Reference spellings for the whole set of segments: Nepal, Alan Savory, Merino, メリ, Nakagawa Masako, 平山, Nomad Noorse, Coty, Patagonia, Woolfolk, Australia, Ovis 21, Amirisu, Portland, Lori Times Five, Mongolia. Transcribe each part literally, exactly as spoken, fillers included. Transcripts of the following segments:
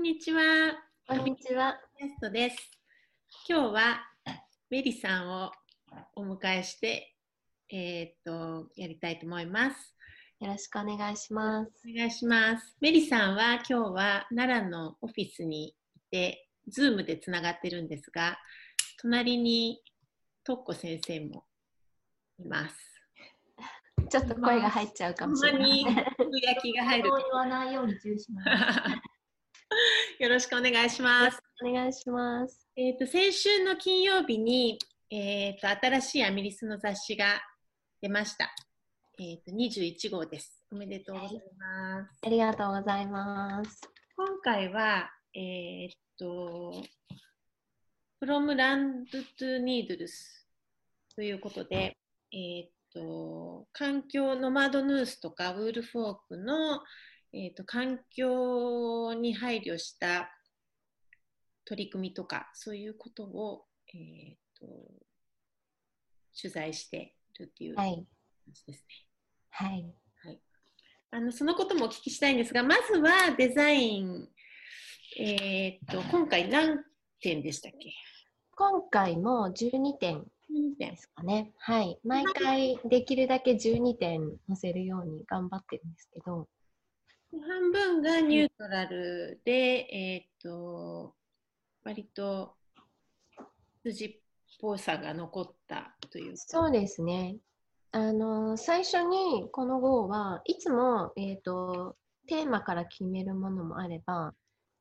んにちは。こんにちは。キャストです。今日はメリさんをお迎えして、えー、っとやりたいと思います。よろしくお願いします。お願いします。メリさんは今日は奈良のオフィスにいて、Zoom でつながってるんですが、隣にとっこ先生もいます。ちょっと声が入っちゃうかもしれない。たまに焼きが入る。そう言わないように注意します。よろしくお願いします。お願いします。えっと先週の金曜日に、えー、と新しいアミリスの雑誌が出ました。えっとにじゅういち号です。おめでとうございます。ありがとうございます。今回はえっと From Land to Needles ということで、えっとと環境ノマドヌースとかウールフォークの、えー、と環境に配慮した取り組みとかそういうことを、えー、と取材しているっていう感じですね。はい、はい、あのそのこともお聞きしたいんですが、まずはデザイン、えー、と今回何点でしたっけ？今回もじゅうにてんですかね。はい、毎回できるだけじゅうにてん載せるように頑張ってるんですけど、半分がニュートラルで、えー、と割と筋っぽさが残ったという。そうですね、あの最初にこの号はいつも、えー、とテーマから決めるものもあれば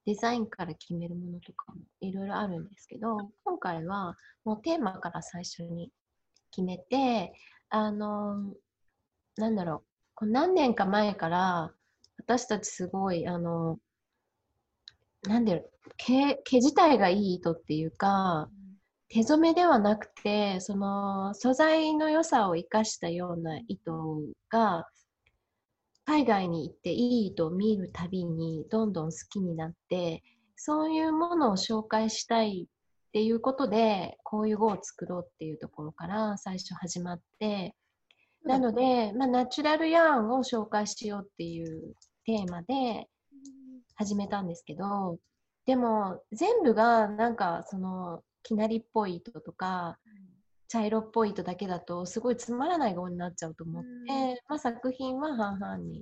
デザインから決めるものとかもいろいろあるんですけど、今回はもうテーマから最初に決めて、あのなんだろう、何年か前から私たちすごいあのなんだろう、毛、毛自体がいい糸っていうか、手染めではなくてその素材の良さを生かしたような糸が海外に行っていい糸を見るたびにどんどん好きになって、そういうものを紹介したいっていうことでこういう号を作ろうっていうところから最初始まって、なので、まあ、ナチュラルヤーンを紹介しようっていうテーマで始めたんですけど、でも全部がなんかそのきなりっぽい糸とか茶色っぽい糸だけだとすごいつまらない号になっちゃうと思って、まあ、作品は半々に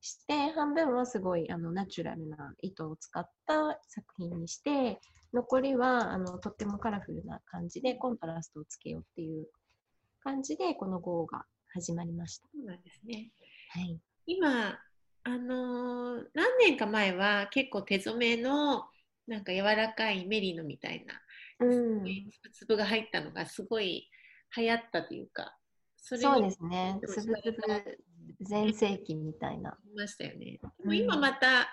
して、半分はすごいあのナチュラルな糸を使った作品にして、残りはあのとってもカラフルな感じでコントラストをつけようっていう感じでこの号が始まりました。そうなんですね。はい、今、あのー、何年か前は結構手染めのなんか柔らかいメリノみたいなうん、粒が入ったのがすごい流行ったというか、 そ, れそうですね、粒々全盛期みたいなましたよね。もう今また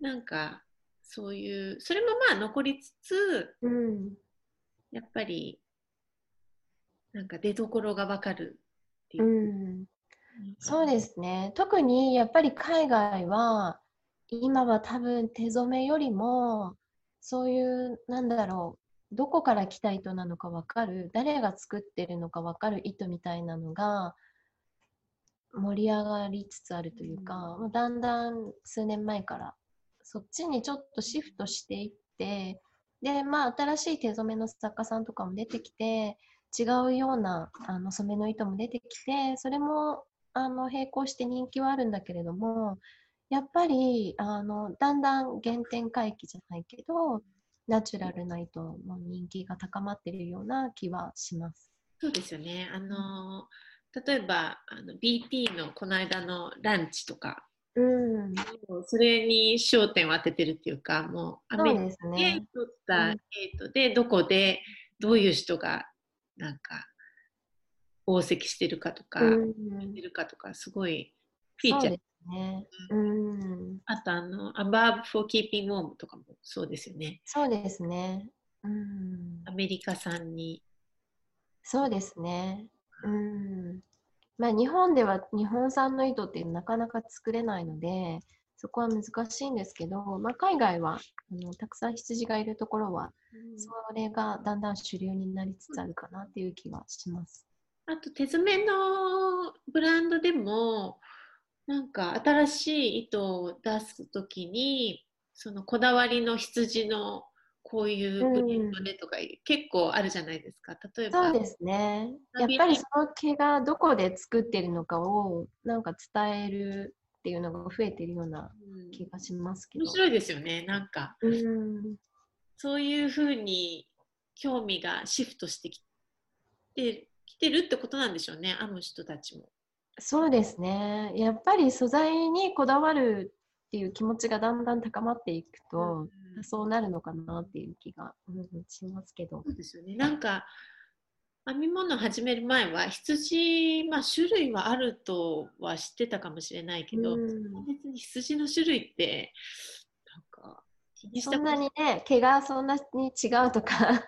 なんかそういう、それもまあ残りつつ、うん、やっぱりなんか出どころが分かるっていう、うん、そうですね。特にやっぱり海外は今は多分手染めよりもそういうなんだろう、どこから来た糸なのか分かる、誰が作ってるのか分かる糸みたいなのが盛り上がりつつあるというか、うん、だんだん数年前からそっちにちょっとシフトしていって、で、まあ、新しい手染めの作家さんとかも出てきて、違うようなあの染めの糸も出てきて、それもあの並行して人気はあるんだけれども、やっぱりあのだんだん原点回帰じゃないけどナチュラルな糸の人気が高まっているような気はします。そうですよね。あの例えばあの ビーピー のこの間のランチとか、うん、それに焦点を当ててるっていうか、もうアメリカで取ったエイトで、どこでどういう人がなんか往績してるかとか、うん、てるかとかすごいフィーチャー。ね、うん、あとあの Above for Keeping Warm とかもそうですよね。そうですね、うん、アメリカさんに。そうですね、うん、まあ、日本では日本産の糸ってなかなか作れないのでそこは難しいんですけど、まあ、海外はあのたくさん羊がいるところは、うん、それがだんだん主流になりつつあるかなっていう気はします。あと手染めのブランドでもなんか新しい糸を出すときにそのこだわりの羊のこういうブレンドでとか、うん、結構あるじゃないですか。例えばそうですね、やっぱりその毛がどこで作ってるのかをなんか伝えるっていうのが増えてるような気がしますけど、うん、面白いですよね。なんか、うん、そういう風に興味がシフトしてきてきてるってことなんでしょうね、編む人たちも。そうですね、やっぱり素材にこだわるっていう気持ちがだんだん高まっていくと、うん、そうなるのかなっていう気が、うん、しますけど。そうですよね。なんか編み物始める前は羊、まあ、種類はあるとは知ってたかもしれないけど、うん、別に羊の種類ってなんか気にしたことない。そんなにね、毛がそんなに違うとか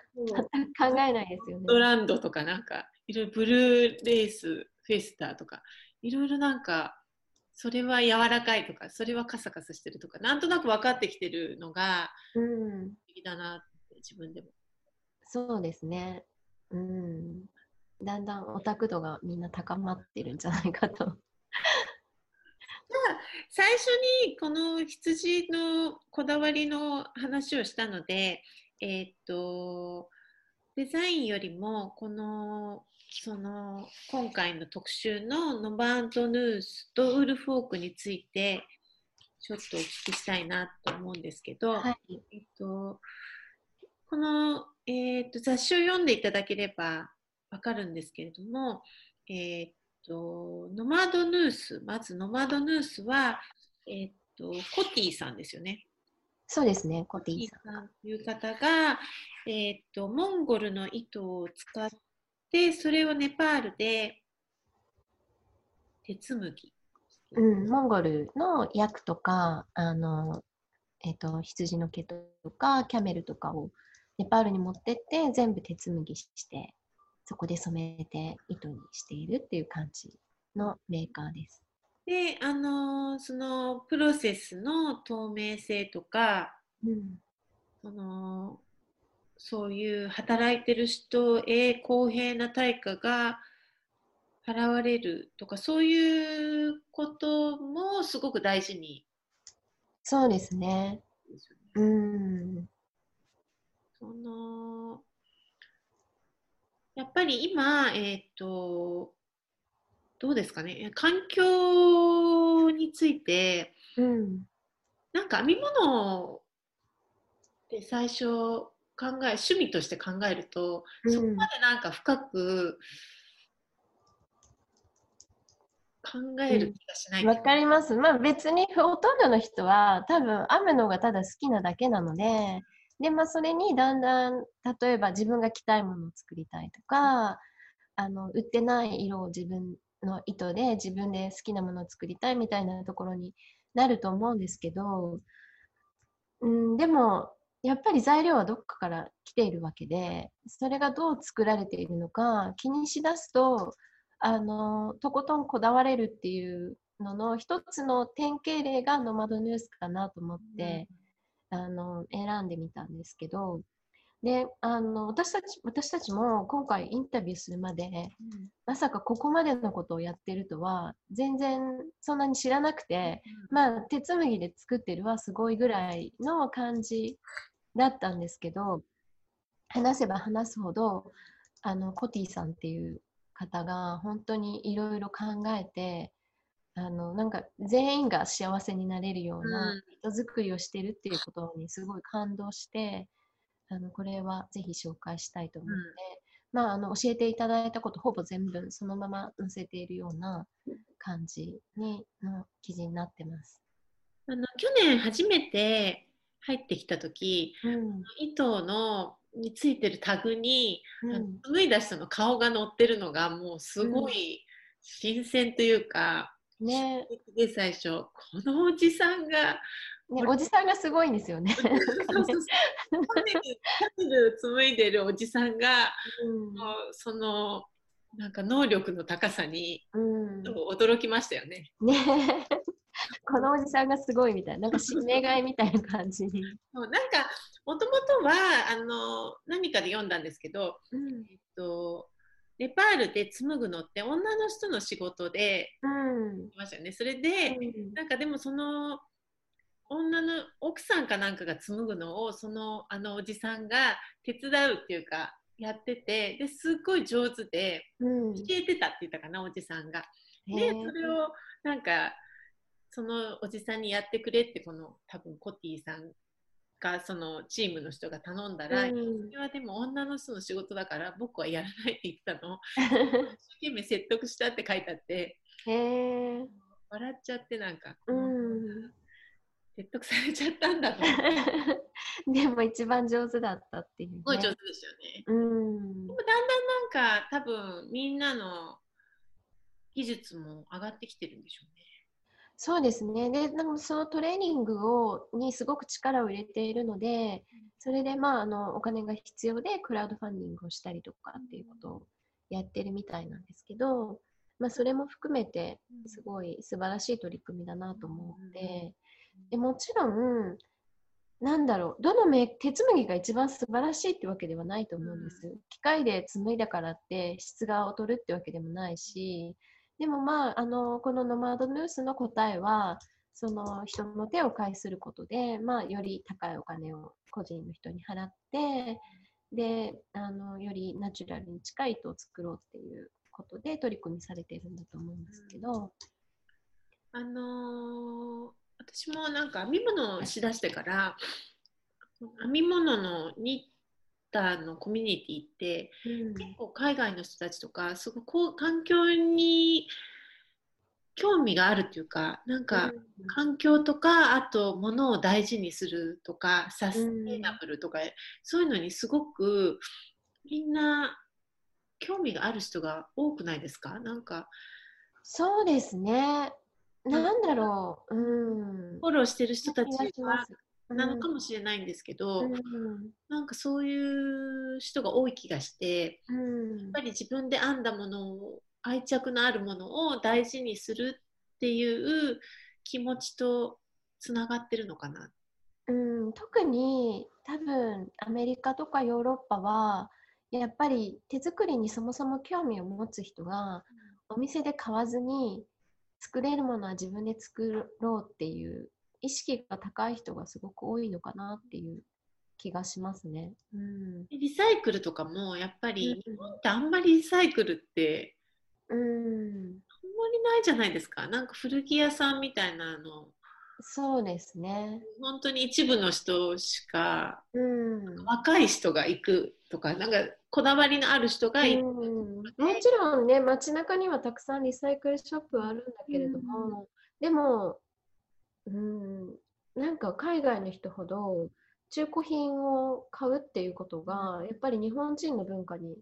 考えないですよね。ブランドとかなんかいろいろブルーレースフェスターとかいろいろなんか、それは柔らかいとかそれはカサカサしてるとかなんとなく分かってきてるのが不思議だなって自分でも。そうですね。うん、だんだんオタク度がみんな高まってるんじゃないかと。じゃあ最初にこの羊のこだわりの話をしたので、えー、っとデザインよりもこのその今回の特集のノバ&ヌースとウルフォークについてちょっとお聞きしたいなと思うんですけど、はい、えー、っとこのえー、と雑誌を読んでいただければわかるんですけれども、えー、とノマドヌース、まずノマドヌースは、えー、とコティさんですよね。そうですね、コティさんという方が、えー、とモンゴルの糸を使ってそれをネパールで手紡ぎ、うん、モンゴルの薬とかあの、えー、と羊の毛とかキャメルとかをネパールに持ってって全部手紡ぎしてそこで染めて糸にしているっていう感じのメーカーです。で、あのー、そのプロセスの透明性とか、うん、そのそういう働いてる人へ公平な対価が払われるとかそういうこともすごく大事に。そうですね、うん、そのやっぱり今、えーと、どうですかね、環境について、うん、なんか編み物で最初考え趣味として考えると、うん、そこまでなんか深く考える気がしない。わ、うん、かります、まあ、別にほとんどの人は多分編むのがただ好きなだけなので、でまあ、それにだんだん例えば自分が着たいものを作りたいとか、あの売ってない色を自分の糸で自分で好きなものを作りたいみたいなところになると思うんですけど、うん、でもやっぱり材料はどっかから来ているわけで、それがどう作られているのか気にしだすとあのとことんこだわれるっていうのの一つの典型例がノマドヌースかなと思って、うん、あの選んでみたんですけど、であの 私たち、私たちも今回インタビューするまで、うん、まさかここまでのことをやってるとは全然そんなに知らなくて、うん、まあ手紡ぎで作ってるはすごいぐらいの感じだったんですけど、話せば話すほどあのコティさんっていう方が本当にいろいろ考えて、あのなんか全員が幸せになれるような糸作りをしてるっていうことにすごい感動して、うん、あのこれはぜひ紹介したいと思って、うん、まあ、あの教えていただいたことほぼ全部そのまま載せているような感じにの記事になってます。あの去年初めて入ってきた時、うん、糸のについてるタグに、うん、脱いだ人の顔が載ってるのがもうすごい新鮮というか、うんね、で最初このおじさんが、ね、おじさんがすごいんですよね。紡いでるおじさんが、うん、そのなんか能力の高さに、うん、驚きましたよね。ねこのおじさんがすごいみたいな、なんか指名買いみたいな感じに。なんかもともとはあの何かで読んだんですけど、うん、えっとネパールで紡ぐのって女の人の仕事で、うん、ましたよね。それで、うん、なんかでもその女の奥さんかなんかが紡ぐのをそのあのおじさんが手伝うっていうかやってて、ですっごい上手で、うん、消えてたって言ったかなおじさんが。でそれをなんかそのおじさんにやってくれってこの多分コティさんがそのチームの人が頼んだら、うん、それはでも女の人の仕事だから僕はやらないって言ったの一生懸命説得したって書いてあってへ笑っちゃってなんか、うん、説得されちゃったんだとでも一番上手だったっていう、ね、すごい上手ですよね、うん、でもだんだんなんか多分みんなの技術も上がってきてるんでしょうね。そうですね。で、でもそのトレーニングをにすごく力を入れているので、それで、まあ、あのお金が必要でクラウドファンディングをしたりとかっていうことをやってるみたいなんですけど、まあ、それも含めてすごい素晴らしい取り組みだなと思って、でもちろんなんだろう、どのめ手紡ぎが一番素晴らしいってわけではないと思うんです。機械で紡いだからって質が劣るってわけでもないし、でも、まあ、あのこのノマドヌースの答えはその人の手を介することで、まあ、より高いお金を個人の人に払ってであのよりナチュラルに近い糸を作ろうっていうことで取り組みされているんだと思うんですけど、うん、あのー、私もなんか編み物をしだしてから編み物のニットのコミュニティって、うん、結構海外の人たちとかすごくこう環境に興味があるっていうかなんか環境とかあと物を大事にするとかサステイナブルとか、うん、そういうのにすごくみんな興味がある人が多くないですか？なんかそうですね。なんだろう、うん、フォローしてる人たちはなのかもしれないんですけど、うん、なんかそういう人が多い気がして、うん、やっぱり自分で編んだものを愛着のあるものを大事にするっていう気持ちとつながってるのかな、うん、特に多分アメリカとかヨーロッパはやっぱり手作りにそもそも興味を持つ人がお店で買わずに作れるものは自分で作ろうっていう意識が高い人がすごく多いのかなっていう気がしますね、うん、リサイクルとかもやっぱり日本ってあんまりリサイクルって、うん、あんまりないじゃないですか。なんか古着屋さんみたいなのそうですね本当に一部の人しか、うん、若い人が行くとかなんかこだわりのある人が行く、うん、もちろんね街中にはたくさんリサイクルショップはあるんだけれども、うん、でもうん、なんか海外の人ほど中古品を買うっていうことがやっぱり日本人の文化に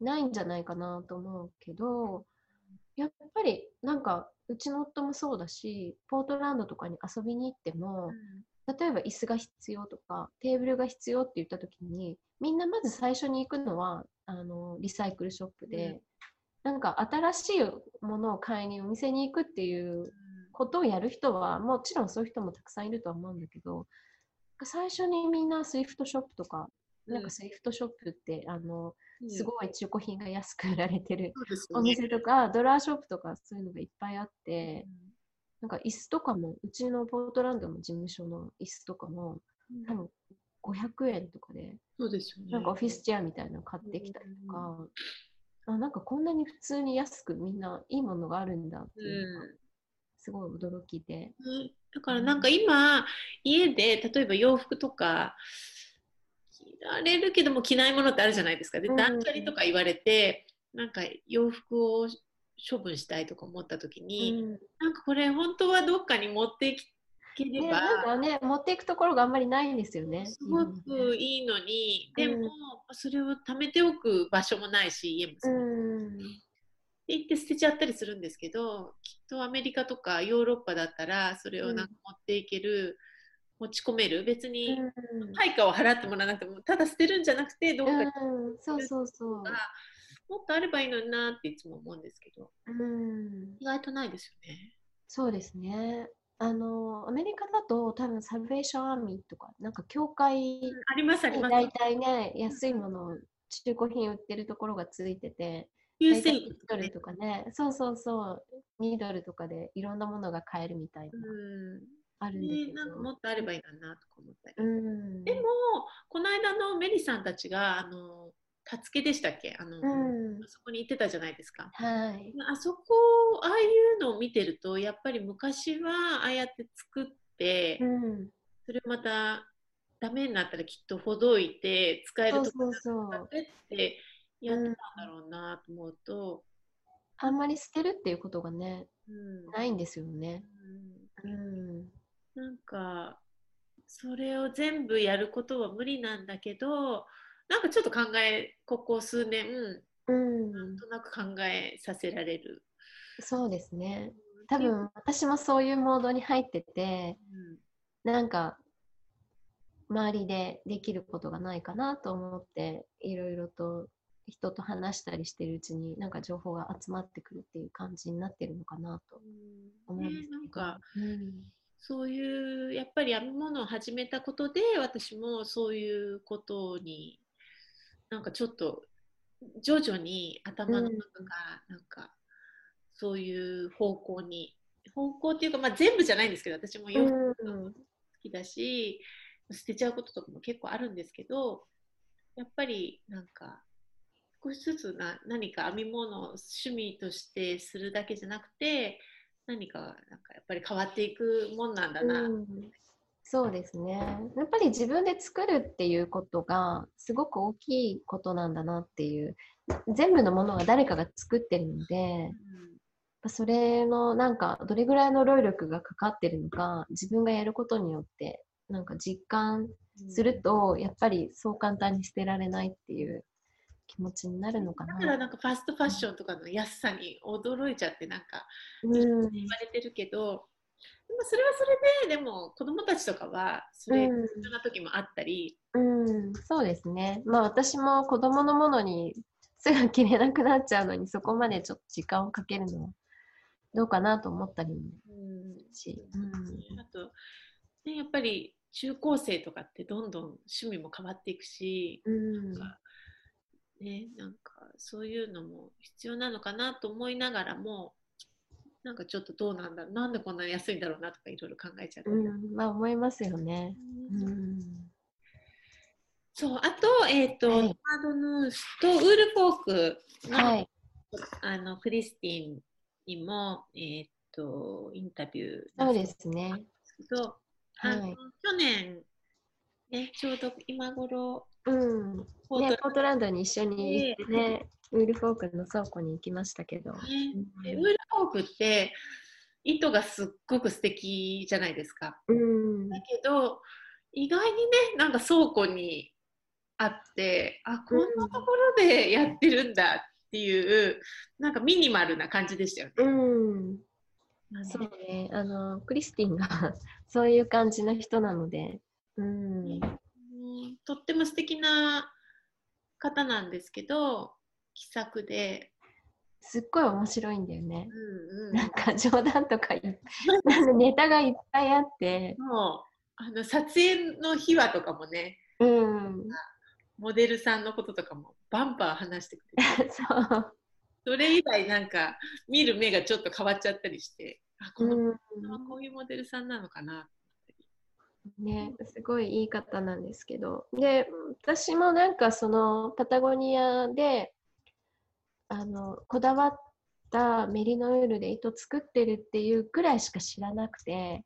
ないんじゃないかなと思うけど、やっぱりなんかうちの夫もそうだしポートランドとかに遊びに行っても、うん、例えば椅子が必要とかテーブルが必要って言った時にみんなまず最初に行くのはあのリサイクルショップで、うん、なんか新しいものを買いにお店に行くっていうことをやる人はもちろんそういう人もたくさんいるとは思うんだけど、最初にみんなスイフトショップとか、うん、なんかスイフトショップってあの、うん、すごい中古品が安く売られてるお店とか、ね、ドラーショップとかそういうのがいっぱいあって、うん、なんか椅子とかもうちのポートランドの事務所の椅子とかも、うん、多分ごひゃくえんとかで、そうですよね、なんかオフィスチェアみたいなの買ってきたりとか、うん、あなんかこんなに普通に安くみんないいものがあるんだっていうのが、うんすごい驚きで、うん、だからなんか今、うん、家で例えば洋服とか着られるけども着ないものってあるじゃないですか。で断捨離とか言われて、うん、なんか洋服を処分したいとか思った時に、うん、なんかこれ本当はどっかに持っていければ、ねなんかね、持っていくところがあんまりないんですよね。すごくいいのに、うん、でもそれを貯めておく場所もないし家もそう、うん行って捨てちゃったりするんですけど、きっとアメリカとかヨーロッパだったらそれをなんか持っていける、うん、持ち込める別に対価を払ってもらわなくてもただ捨てるんじゃなくてどっかに、うん、そうそうそうもっとあればいいのになっていつも思うんですけど、うん、意外とないですよね。そうですね。あのアメリカだと多分サルベーションアーミーとかなんか教会ありますあります大体ね安いものを中古品売ってるところがついてていちドルとかね、そうそうそう、にドルとかでいろんなものが買えるみたいな、うんあるんですけど、ね、なんかもっとあればいいかなとか思ったり、うん、でもこの間のメリさんたちがあのたつけでしたっけ、あの、うん、あそこに行ってたじゃないですか、はい、あそこああいうのを見てるとやっぱり昔はああやって作って、うん、それをまたダメになったらきっとほどいて使えるところだったってやってたんだろうなと思うと、うん、あんまり捨てるっていうことがね、うん、ないんですよね、うんうん、なんかそれを全部やることは無理なんだけど、なんかちょっと考え、ここ数年、うん、なんとなく考えさせられる。そうですね、多分私もそういうモードに入ってて、うん、なんか周りでできることがないかなと思っていろいろと人と話したりしているうちになんか情報が集まってくるっていう感じになってるのかなと思うんですけど、ね、なんか、うん、そういうやっぱり編み物を始めたことで私もそういうことになんかちょっと徐々に頭の中がなんかそういう方向に、方向っていうか、まあ、全部じゃないんですけど、私も洋服好きだし、うん、捨てちゃうこととかも結構あるんですけど、やっぱりなんか少しずつな何か編み物を趣味としてするだけじゃなくて何かなんかやっぱり変わっていくもんなんだな、うん、そうですね、やっぱり自分で作るっていうことがすごく大きいことなんだなっていう、全部のものは誰かが作ってるので、うん、それのなんかどれぐらいの労力がかかってるのか自分がやることによってなんか実感すると、うん、やっぱりそう簡単に捨てられないっていう気持ちになるのかな。だからなんかファストファッションとかの安さに驚いちゃってなんか、うん、言われてるけど、でもそれはそれで、でも子どもたちとかはそれ必要な時もあったり、うんうん、そうですね、まあ、私も子どものものにすぐ着れなくなっちゃうのにそこまでちょっと時間をかけるのはどうかなと思ったりもし、うんうん、あとやっぱり中高生とかってどんどん趣味も変わっていくし、うん、なんかね、なんかそういうのも必要なのかなと思いながらも、なんかちょっとどうなんだろう、なんでこんなに安いんだろうなとかいろいろ考えちゃう、うん、まあ思いますよね、うんうん、そう、あとえっと、はい、ハードヌースとウールフォークの、はい、あのクリスティンにもえっとインタビュー、そうですね、あの、はい、去年、ね、ちょうど今頃、うん、ポートランド、ね、ポートランドに一緒に行ってね、ウールフォークの倉庫に行きましたけど、ね、でウールフォークって糸がすっごく素敵じゃないですか、うん、だけど意外にね、なんか倉庫にあって、あ、こんなところでやってるんだっていう、うん、なんかミニマルな感じでしたよね、うん、そうね、あのクリスティンがそういう感じの人なので、うん、とっても素敵な方なんですけど、気さくですっごい面白いんだよね、うんうん、なんか冗談とかなんかネタがいっぱいあってもうあの撮影の秘話とかもね、うん、モデルさんのこととかもバンバン話してくれてそうそれ以外なんか見る目がちょっと変わっちゃったりして、あ、この人はこういうモデルさんなのかなって、ね、すごいいい方なんですけど、で私もなんかそのパタゴニアであのこだわったメリノウールで糸作ってるっていうくらいしか知らなくて、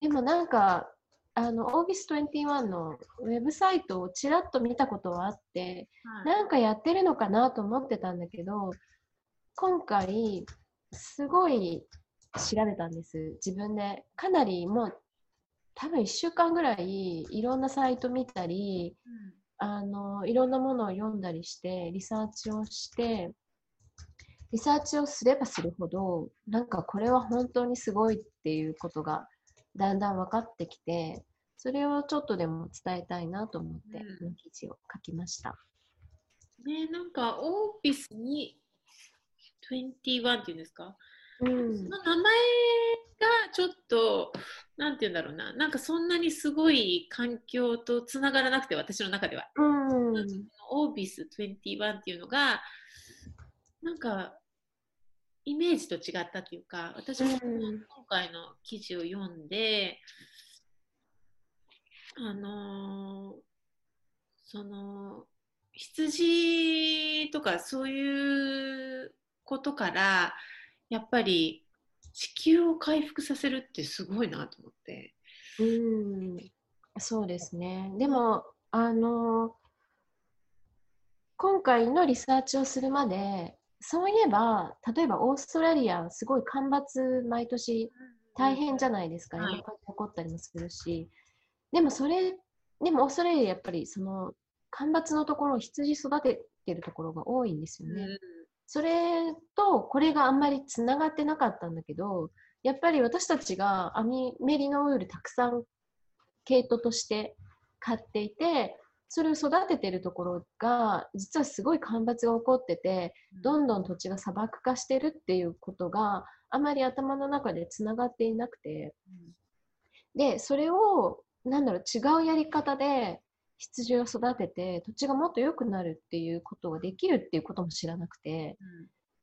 でもなんかあのオービスにじゅういちのウェブサイトをちらっと見たことはあって、はい、なんかやってるのかなと思ってたんだけど、今回すごい調べたんです、自分で。かなりもう多分いっしゅうかんぐらいいろんなサイト見たり、うん、あのいろんなものを読んだりしてリサーチをしてリサーチをすればするほどなんかこれは本当にすごいっていうことがだんだん分かってきて、それをちょっとでも伝えたいなと思って、うん、記事を書きました。ね、なんかオービスににじゅういちっていうんですか、うん、その名前がちょっとなんていうんだろうな、なんかそんなにすごい環境とつながらなくて、私の中では、うん、オービスにじゅういちっていうのがなんかイメージと違ったというか、私もオー回の記事を読んで、あのー、その羊とかそういうことからやっぱり地球を回復させるってすごいなと思って。うん、そうですね。でもあの今回のリサーチをするまで、そういえば例えばオーストラリアすごい干ばつ毎年大変じゃないですか、ね、はい、起こったりもするし、でもそれでもオーストラリアやっぱりその干ばつのところを羊育ててるところが多いんですよね、うん、それとこれがあんまりつながってなかったんだけど、やっぱり私たちがアミメリノウールたくさん毛糸として買っていて、それを育ててるところが実はすごい干ばつが起こってて、どんどん土地が砂漠化してるっていうことがあまり頭の中でつながっていなくて、でそれをなんだろう違うやり方で羊を育てて土地がもっと良くなるっていうことができるっていうことも知らなくて、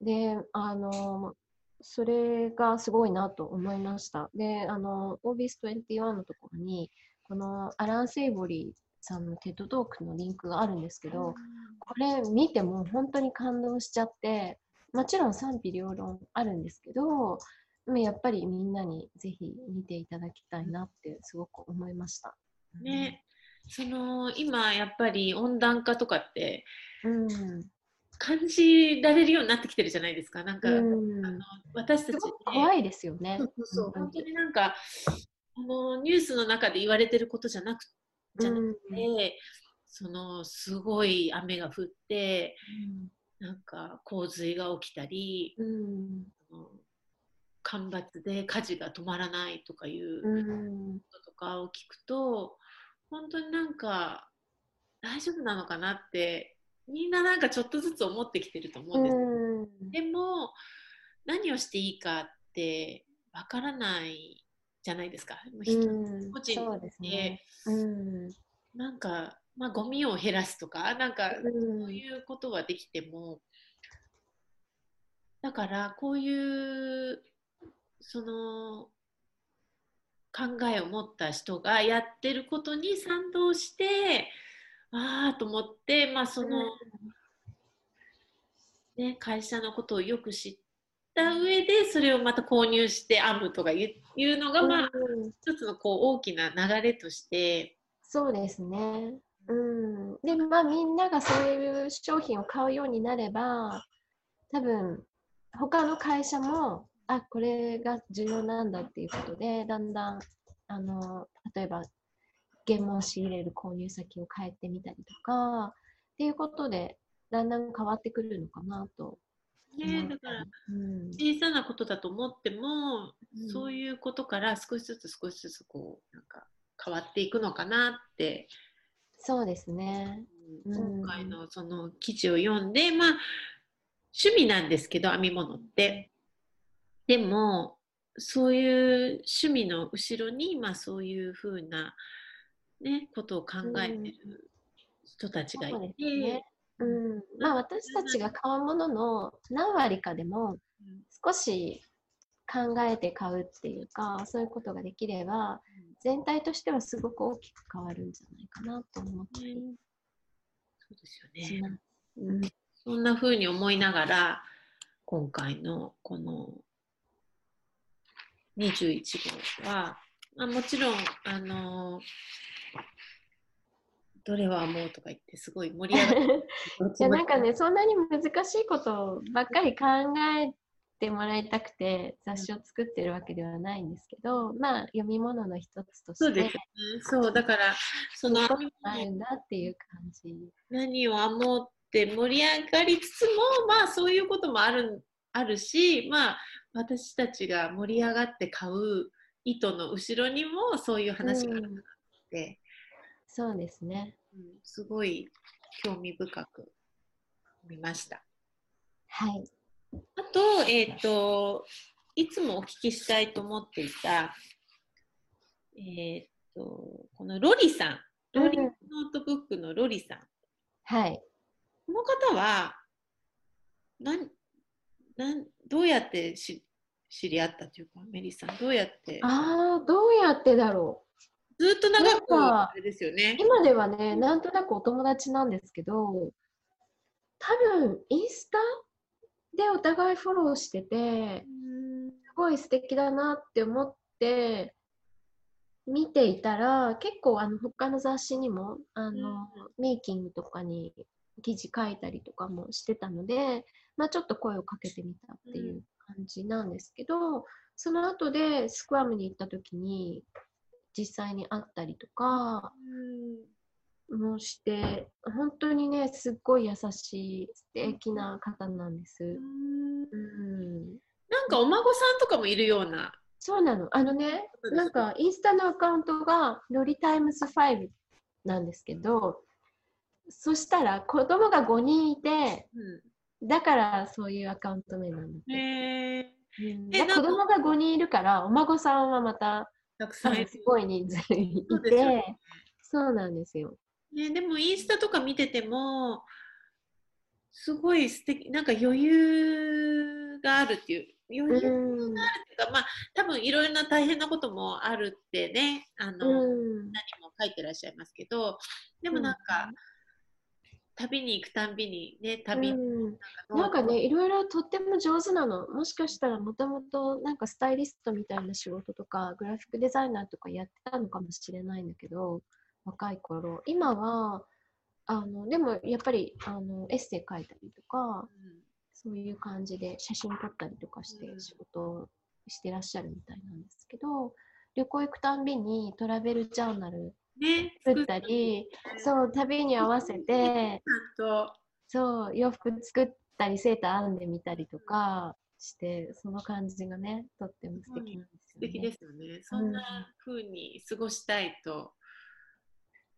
であのそれがすごいなと思いました。であの Ovis にじゅういちのところにこのアラン・セイボリーさんのテッドトークのリンクがあるんですけど、これ見ても本当に感動しちゃって、もちろん賛否両論あるんですけど、でもやっぱりみんなにぜひ見ていただきたいなってすごく思いました、ね、その今やっぱり温暖化とかって、うん、感じられるようになってきてるじゃないですか。なんか、うん、あの私たち、ね、すごく怖いですよね。そうそう、本当になんかあのニュースの中で言われてることじゃなくてじゃなくて、うん、そのすごい雨が降って、うん、なんか洪水が起きたり、うん、干ばつで火事が止まらないとかいうこととかを聞くと、うん、本当になんか大丈夫なのかなってみんななんかちょっとずつ思ってきてると思うんです、うん、でも何をしていいかってわからないじゃないですか。人個人で、ね、うん、なんか、まあ、ゴミを減らすとかなんか、うん、そういうことはできても、だからこういうその考えを持った人がやってることに賛同して、ああと思って、まあその、うん、ね、会社のことをよく知ってた上でそれをまた購入して編むとかいうのが、まあ、うん、一つのこう大きな流れとして。そうですね、うん、で、まあ、みんながそういう商品を買うようになれば、多分他の会社もあこれが重要なんだっていうことで、だんだんあの例えば原文を仕入れる購入先を変えてみたりとかっていうことでだんだん変わってくるのかなと。ね、だから小さなことだと思っても、うん、そういうことから少しずつ少しずつこうなんか変わっていくのかなって。そうですね、うん、今回のその記事を読んで、まあ趣味なんですけど編み物って、でもそういう趣味の後ろに、まあ、そういうふうな、ね、ことを考えてる人たちがいて、うん、そうですね、うん、まあ私たちが買うものの何割かでも少し考えて買うっていうか、そういうことができれば全体としてはすごく大きく変わるんじゃないかなと思って、うん、そうですよね、うん、そんな風に思いながら今回のこのにじゅういちごうは、まあ、もちろんあのどれは思うとか言ってすごい盛り上がるいやなんかね、そんなに難しいことばっかり考えてもらいたくて雑誌を作ってるわけではないんですけど、まあ読み物の一つとして。そうですね、そうだからその編み物なんだっていう感じ。何を編もうって盛り上がりつつも、まあそういうこともある、あるし、まあ私たちが盛り上がって買う糸の後ろにもそういう話があるので、うん、そうですね、うん、すごい興味深く見ました。はい、あと、えーと、いつもお聞きしたいと思っていた、えーと、このロリさん、ロリ、うん、ノートブックのロリさん、はい、この方はなんなんどうやってし知り合ったというか、メリーさんどうやってああどうやってだろう、ずっと長くあれですよね。今ではね、なんとなくお友達なんですけど、多分インスタでお互いフォローしてて、すごい素敵だなって思って見ていたら、結構あの他の雑誌にもあの、うん、メイキングとかに記事書いたりとかもしてたので、まあ、ちょっと声をかけてみたっていう感じなんですけど、うん、その後でスクワムに行った時に実際に会ったりとかもして、うん、本当にね、すっごい優しい素敵な方なんです、うんうん、なんかお孫さんとかもいるような。そうなの。あのね、なんかインスタのアカウントがロリタイムスファイブなんですけど、そしたら子供がごにんいて、うん、だからそういうアカウント名なんだって。へー。うん、子供がごにんいるからお孫さんはまたたくさんすごい人数いて、ね、そうなんですよ、ね、でもインスタとか見ててもすごい素敵、なんか余裕があるっていう、余裕があるっていうか、まあ多分いろいろな大変なこともあるってね、あの、うん、何も書いてらっしゃいますけど、でもなんか、うん、旅に行くたんびにね、旅、うん、なんかね、いろいろとっても上手なの。もしかしたらもともとなんかスタイリストみたいな仕事とかグラフィックデザイナーとかやってたのかもしれないんだけど、若い頃。今はあのでもやっぱりあのエッセイ書いたりとか、うん、そういう感じで写真撮ったりとかして仕事をしてらっしゃるみたいなんですけど、旅行行くたんびにトラベルジャーナル作ったり、ね、そう旅に合わせてそう洋服作ったりセーター編んでみたりとかして、その感じがねとっても素敵なんですよね。素敵ですよね。そんな風に過ごしたいと、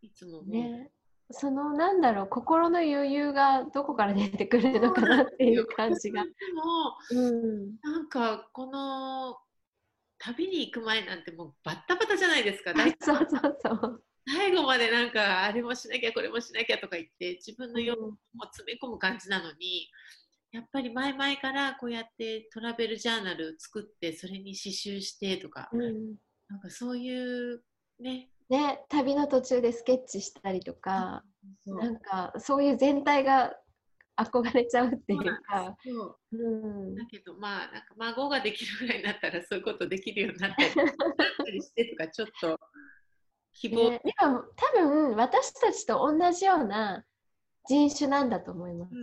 うん、いつもね。そのなんだろう、心の余裕がどこから出てくるのかなっていう感じが。でも、うん、なんかこの旅に行く前なんてもうバッタバタじゃないですか。そうそうそう。最後までなんかあれもしなきゃこれもしなきゃとか言って自分の欲も詰め込む感じなのに、うん、やっぱり前々からこうやってトラベルジャーナル作ってそれに刺繍してとか、うん、なんかそういうね。ね、旅の途中でスケッチしたりとか、うん、なんかそういう全体が憧れちゃうっていうか、そう、うん、だけどまあなんか孫ができるぐらいになったらそういうことできるようになったりしてとかちょっと希望、ね、でも多分私たちと同じような人種なんだと思います。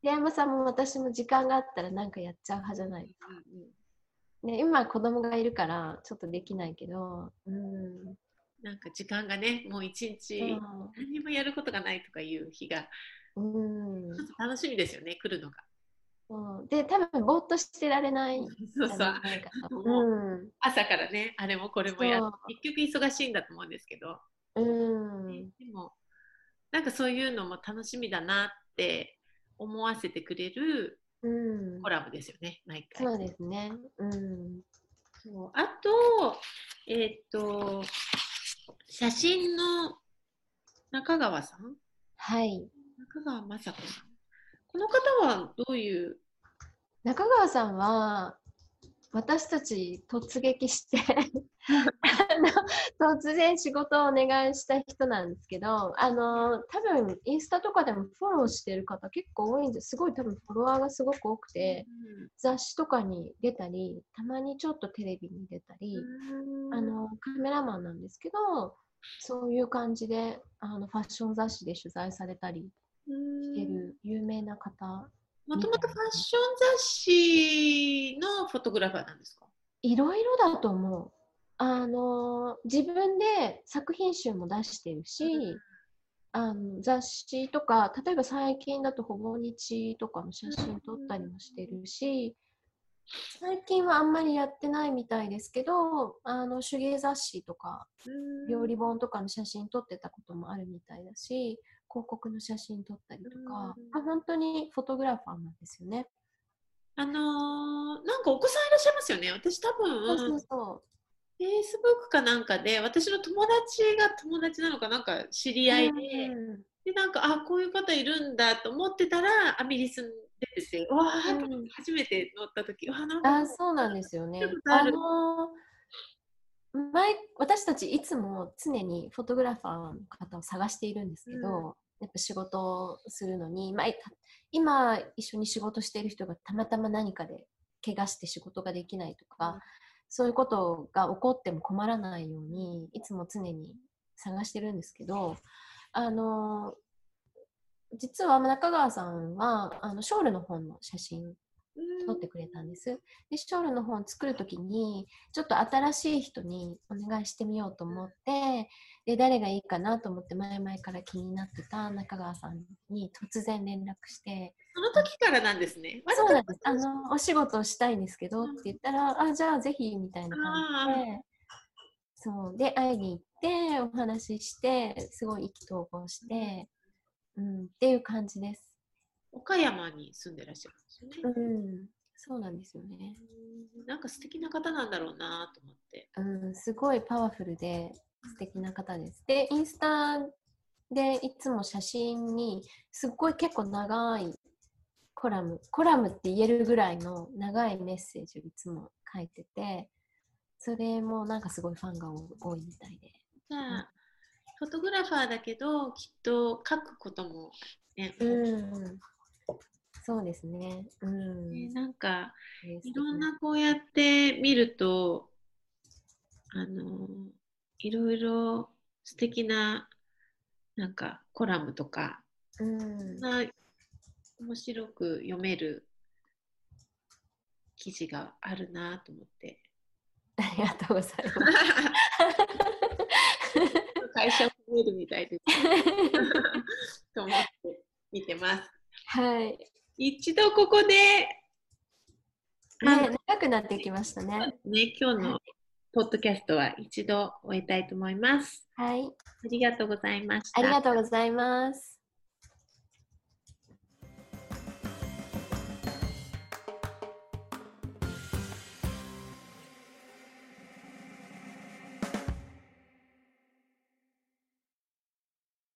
平山さんも私も時間があったらなんかやっちゃう派じゃないですか、うんうんね、今子供がいるからちょっとできないけど、うんなんか時間がね、もう一日何もやることがないとかいう日が、うん、ちょっと楽しみですよね、来るのが。うん、で、多分ぼーっとしてられない。そうそう。うん、朝からね、あれもこれもやる。結局忙しいんだと思うんですけど、うんね。でも、なんかそういうのも楽しみだなって思わせてくれるコラムですよね、毎回。そうですね。うん、そうあと、えっと、写真の中川さん、はい、中川雅子さん、この方はどういう？中川さんは私たち突撃してあの突然仕事をお願いした人なんですけど、あの多分インスタとかでもフォローしてる方結構多いんです。すごい多分フォロワーがすごく多くて、うん、雑誌とかに出たり、たまにちょっとテレビに出たり、あのカメラマンなんですけど、そういう感じであのファッション雑誌で取材されたりしてる有名な方。もともとファッション雑誌のフォトグラファーなんですか？いろいろだと思う。あの自分で作品集も出してるし、うん、あの雑誌とか、例えば最近だとほぼ日とかの写真撮ったりもしてるし、最近はあんまりやってないみたいですけど、あの手芸雑誌とか、うん、料理本とかの写真撮ってたこともあるみたいだし、広告の写真撮ったりとか、まあ、本当にフォトグラファーなんですよね。あのー、なんかお子さんいらっしゃいますよね。私多分そうそうそう Facebook かなんかで私の友達が友達なのかなんか知り合いで、うん、でなんかあこういう方いるんだと思ってたらアミリスてて、わーって初めて乗った時、うん、あのあそうなんですよね。あの前私たちいつも常にフォトグラファーの方を探しているんですけど、うん、やっぱ仕事をするのに、まあ、今一緒に仕事している人がたまたま何かで怪我して仕事ができないとか、うん、そういうことが起こっても困らないようにいつも常に探してるんですけど、あの実は中川さんはあのショールの本の写真撮ってくれたんです。でショールの本を作るときにちょっと新しい人にお願いしてみようと思って、で誰がいいかなと思って前々から気になってた中川さんに突然連絡して、その時からなんですね。そうなんです。あのお仕事をしたいんですけどって言ったら、あじゃあぜひみたいな感じで、そうで会いに行ってお話しして、すごい意気投合して、うん、っていう感じです。岡山に住んでらっしゃるんですよね。うん、そうなんですよね。なんか素敵な方なんだろうなと思って、うん、すごいパワフルで素敵な方です。でインスタでいつも写真にすっごい結構長いコラムコラムって言えるぐらいの長いメッセージをいつも書いてて、それもなんかすごいファンが多いみたいで、じゃあフォトグラファーだけどきっと書くこともね、うんそうですね、うん、なんかいろんなこうやって見るとあのいろいろ素敵ななんかコラムとか、うん、面白く読める記事があるなと思ってありがとうございます会社を見えるみたいですと思って見てます。はい。一度ここで、ね、長くなってきましたね。ね、今日のポッドキャストは一度終えたいと思います。はい。ありがとうございました。ありがとうございます。